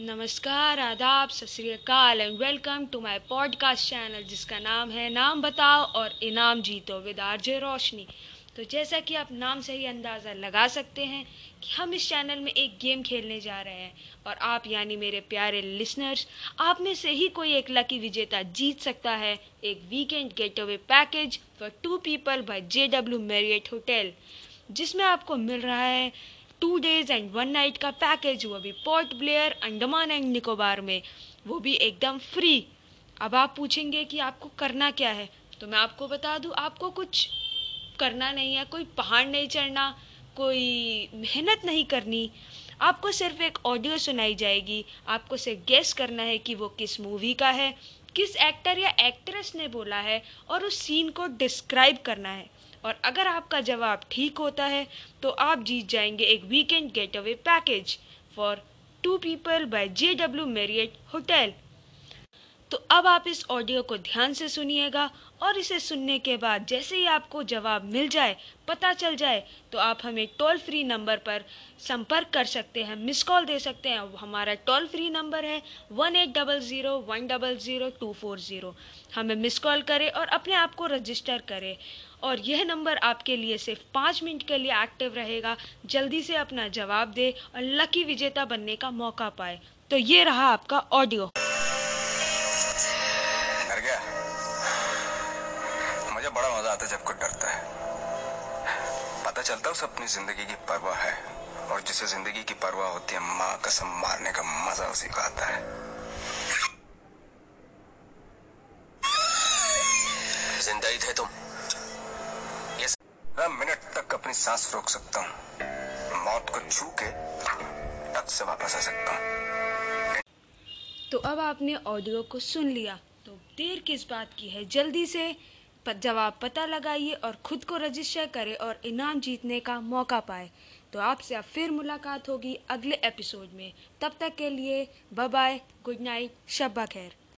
नमस्कार, आदाब, Sat Sri Akal and welcome to my podcast channel जिसका नाम है नाम बताओ और इनाम जीतो विद आरजे रोशनी। तो जैसा कि आप नाम से ही अंदाज़ा लगा सकते हैं कि हम इस चैनल में एक गेम खेलने जा रहे हैं और आप यानी मेरे प्यारे लिसनर्स, आप में से ही कोई एक लकी विजेता जीत सकता है एक weekend get away package for 2 people by JW Marriott hotel, जिसमें आपको मिल रहा है 2 days and 1 night का पैकेज, वो भी पोर्ट ब्लेयर अंडमान एंड निकोबार में, वो भी एकदम फ्री। अब आप पूछेंगे कि आपको करना क्या है, तो मैं आपको बता दूं, आपको कुछ करना नहीं है, कोई पहाड़ नहीं चढ़ना, कोई मेहनत नहीं करनी। आपको सिर्फ एक ऑडियो सुनाई जाएगी, आपको सिर्फ गेस करना है कि वो किस मूवी का है, किस एक्टर या एक्ट्रेस ने बोला है और उस सीन को डिस्क्राइब करना है। और अगर आपका जवाब ठीक होता है तो आप जीत जाएंगे एक weekend get away package for 2 people by JW Marriott hotel. तो अब आप इस ऑडियो को ध्यान से सुनिएगा और इसे सुनने के बाद जैसे ही आपको जवाब मिल जाए, पता चल जाए, तो आप हमें टोल फ्री नंबर पर संपर्क कर सकते हैं, मिस कॉल दे सकते हैं। हमारा टोल फ्री नंबर है 1800100240। हमें मिस कॉल करें और अपने आप को रजिस्टर करें, और यह नंबर आपके लिए सिर्फ 5 मिनट के लिए एक्टिव रहेगा। जल्दी से अपना जवाब दे और लकी विजेता बनने का मौका पाए। तो ये रहा आपका ऑडियो। डर गया? मुझे बड़ा मजा आता है जब कोई डरता है। पता चलता है उसे अपनी जिंदगी की परवाह है, और जिसे जिंदगी की परवाह होती है, माँ कसम मारने का मजा उसी को आता है। जिंदा ही थे तुम। 10 मिनट तक अपनी सांस रोक सकता हूँ, मौत को छू के टक से वापस आ सकता हूँ। तो अब आपने ऑडियो को सुन लिया, तो देर किस बात की है, जल्दी से जवाब पता लगाइए और खुद को रजिस्टर करें और इनाम जीतने का मौका पाए। तो आपसे अब फिर मुलाकात होगी अगले एपिसोड में। तब तक के लिए बाय बाय, गुड नाइट, शब्बा खैर।